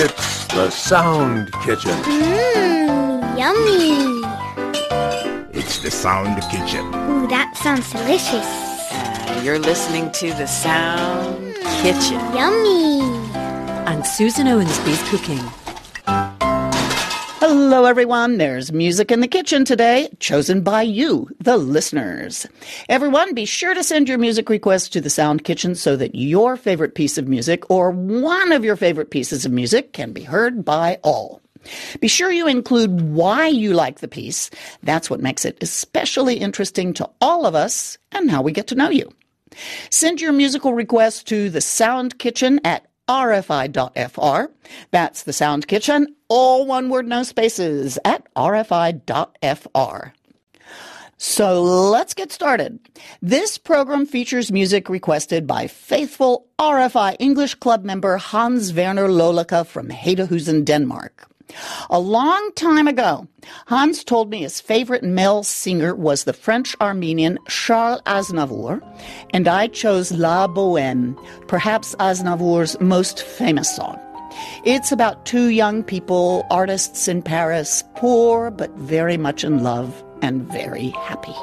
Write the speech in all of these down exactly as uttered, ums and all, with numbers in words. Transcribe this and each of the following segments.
It's The Sound Kitchen. Mmm, yummy. It's The Sound Kitchen. Ooh, that sounds delicious. Uh, you're listening to The Sound mm, Kitchen. Yummy. And Susan Owensby's cooking. Hello, everyone. There's music in the kitchen today, chosen by you, the listeners. Everyone, be sure to send your music requests to The Sound Kitchen so that your favorite piece of music or one of your favorite pieces of music can be heard by all. Be sure you include why you like the piece. That's what makes it especially interesting to all of us and how we get to know you. Send your musical requests to The Sound Kitchen at R F I dot F R. That's The Sound Kitchen, all one word, no spaces, at R F I dot F R. So let's get started. This program features music requested by faithful R F I English Club member Hans Verner Lollike from Hedehusene, Denmark. A long time ago, Hans told me his favorite male singer was the French-Armenian Charles Aznavour, and I chose La Bohème, perhaps Aznavour's most famous song. It's about two young people, artists in Paris, poor but very much in love and very happy.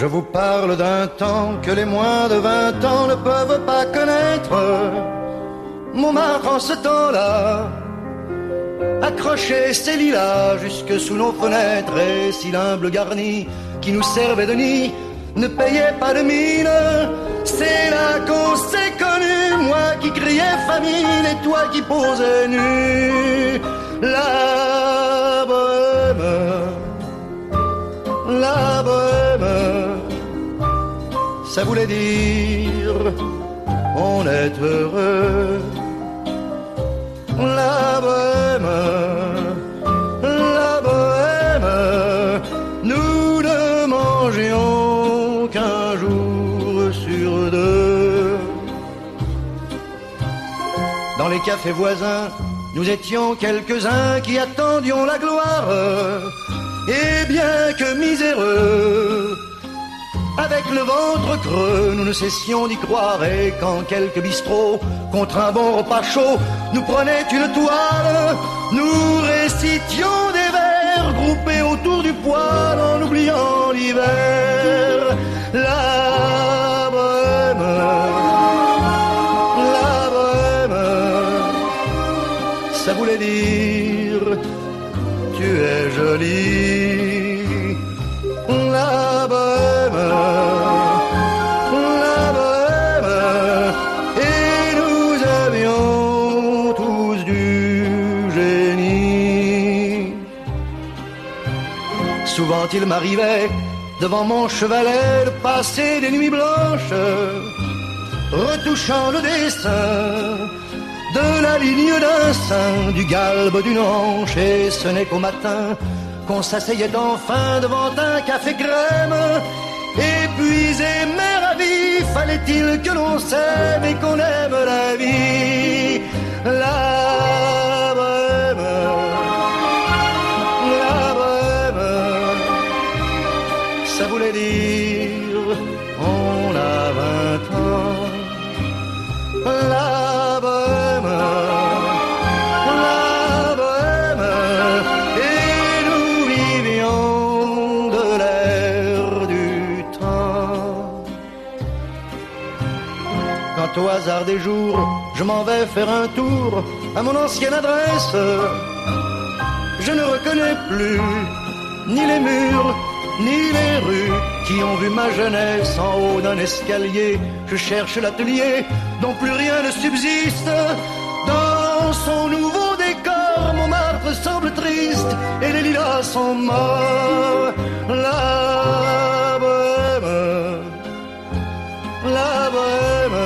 Je vous parle d'un temps que les moins de vingt ans ne peuvent pas connaître. Montmartre en ce temps-là accrochait ses lilas jusque sous nos fenêtres, et si l'humble garni qui nous servait de nid ne payait pas de mine, c'est là qu'on s'est connus, moi qui criais famine et toi qui posais nu. La bohème, la bohème, ça voulait dire on est heureux. La bohème, la bohème, nous ne mangions qu'un jour sur deux. Dans les cafés voisins, nous étions quelques-uns qui attendions la gloire. Et bien que miséreux, avec le ventre creux, nous ne cessions d'y croire. Et quand quelques bistrots, contre un bon repas chaud, nous prenaient une toile, nous récitions des vers groupés autour du poêle en oubliant l'hiver. La bohème, la bohème, ça voulait dire tu es jolie. La bohème, la bohème, et nous avions tous du génie. Souvent il m'arrivait devant mon chevalet de passer des nuits blanches, retouchant le dessin de la ligne d'un sein, du galbe d'une hanche. Et ce n'est qu'au matin qu'on s'asseyait enfin devant un café crème. Épuisé mais ravi, fallait-il que l'on s'aime et qu'on aime la vie. La bohème, la bohème, ça voulait dire on a vingt ans. La bohème, au hasard des jours, je m'en vais faire un tour à mon ancienne adresse. Je ne reconnais plus ni les murs, ni les rues qui ont vu ma jeunesse. En haut d'un escalier, je cherche l'atelier dont plus rien ne subsiste. Dans son nouveau décor, mon marbre semble triste et les lilas sont morts. La bohème, la bohème,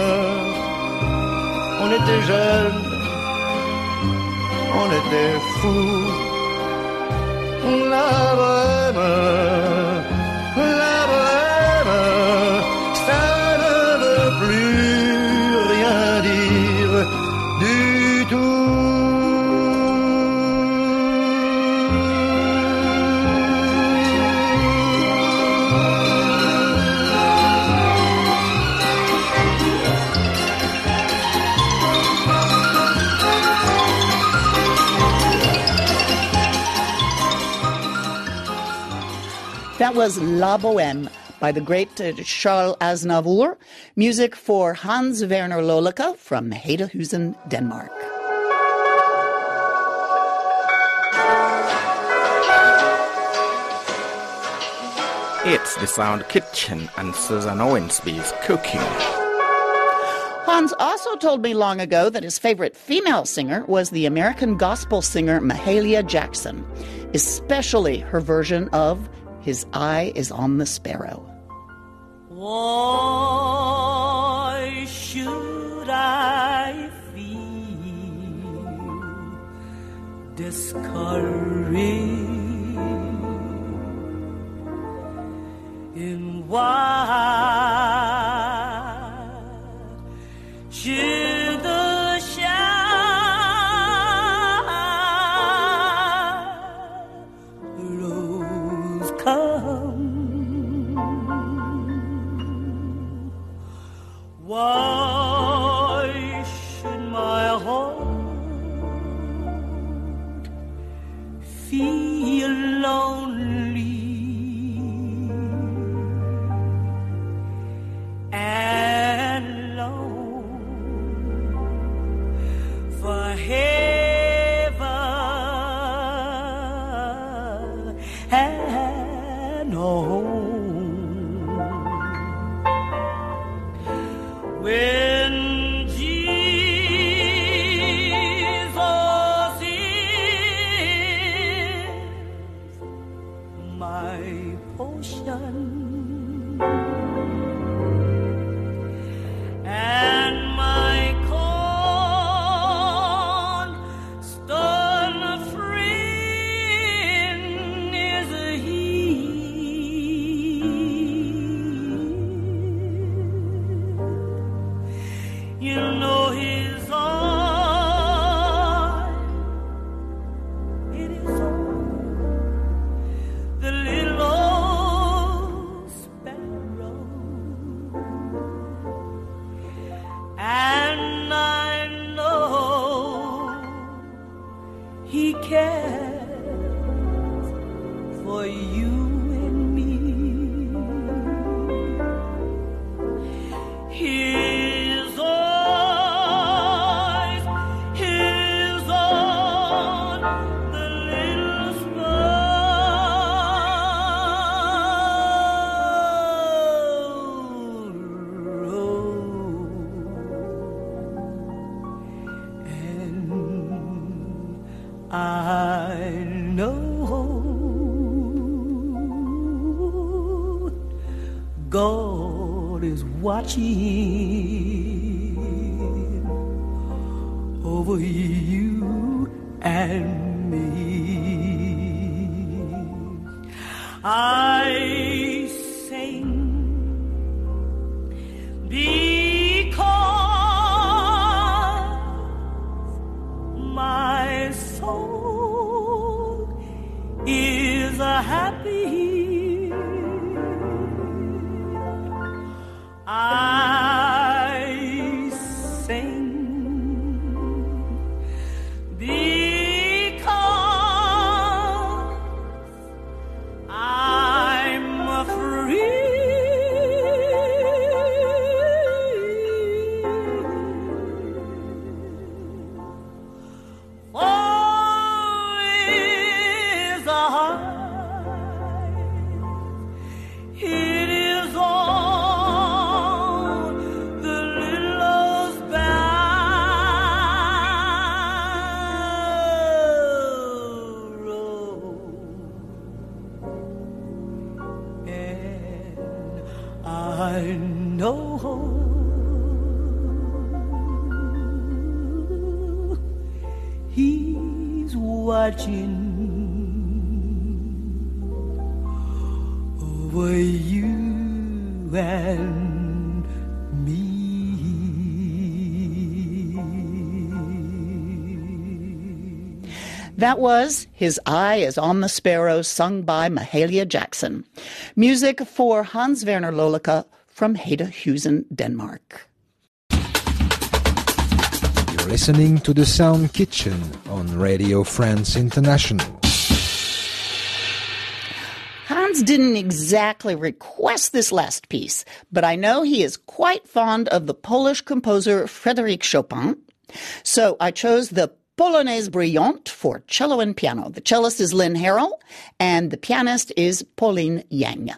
on était jeunes, on était fous. La bohème, la bohème, ça ne veut plus rien dire du tout. That was La Bohème by the great uh, Charles Aznavour. Music for Hans Verner Lollike from Hedehusene, Denmark. It's The Sound Kitchen and Susan Owensby's cooking. Hans also told me long ago that his favorite female singer was the American gospel singer Mahalia Jackson, especially her version of His Eye Is on the Sparrow. Why should I feel discouraged in why? Should the shadows come, why should my heart feel lonely and low? For heaven and home, when Jesus is my portion and my over you and me. I sing because my soul is a happy. I sing because I'm free. Oh, is a high. Over you and me. That was His Eye Is on the Sparrow, sung by Mahalia Jackson. Music for Hans Verner Lollike from Hedehusene, Denmark. Listening to The Sound Kitchen on Radio France International. Hans didn't exactly request this last piece, but I know he is quite fond of the Polish composer Frédéric Chopin, so I chose the Polonaise Brilliante for cello and piano. The cellist is Lynn Harrell, and the pianist is Pauline Yang.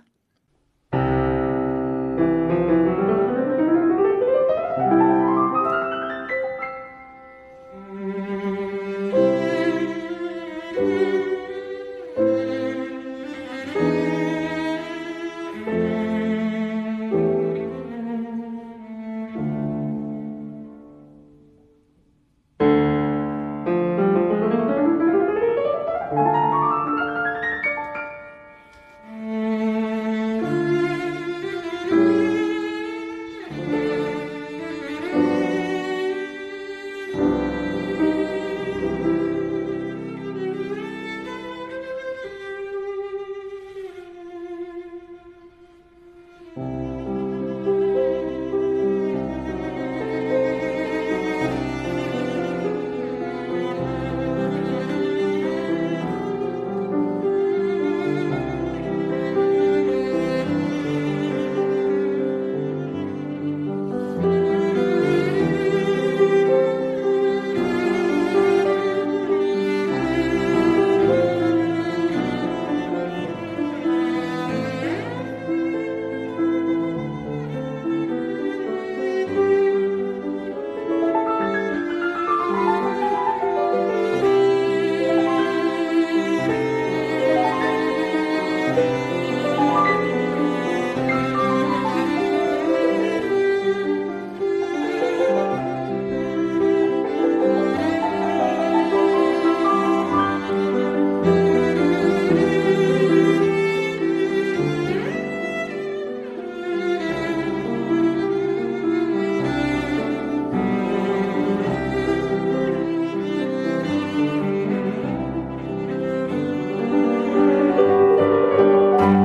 Thank you.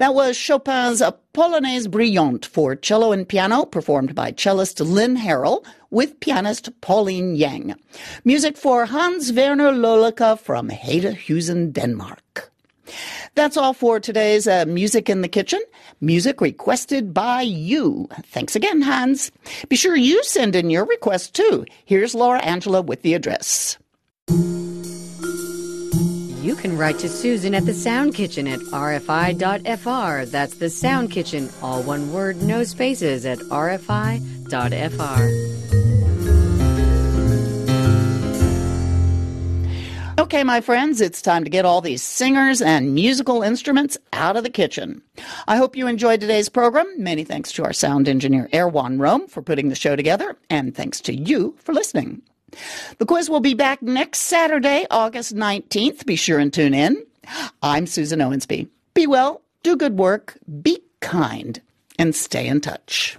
That was Chopin's Polonaise Brilliante for cello and piano, performed by cellist Lynn Harrell with pianist Pauline Yang. Music for Hans Verner Lollike from Hedehusene, Denmark. That's all for today's uh, Music in the Kitchen. Music requested by you. Thanks again, Hans. Be sure you send in your request, too. Here's Laura Angela with the address. You can write to Susan at the Sound Kitchen at r f i dot f r. That's the Sound Kitchen, all one word, no spaces, at r f i dot f r. Okay, my friends, it's time to get all these singers and musical instruments out of the kitchen. I hope you enjoyed today's program. Many thanks to our sound engineer, Erwan Rome, for putting the show together, and thanks to you for listening. The quiz will be back next Saturday, August nineteenth. Be sure and tune in. I'm Susan Owensby. Be well, do good work, be kind, and stay in touch.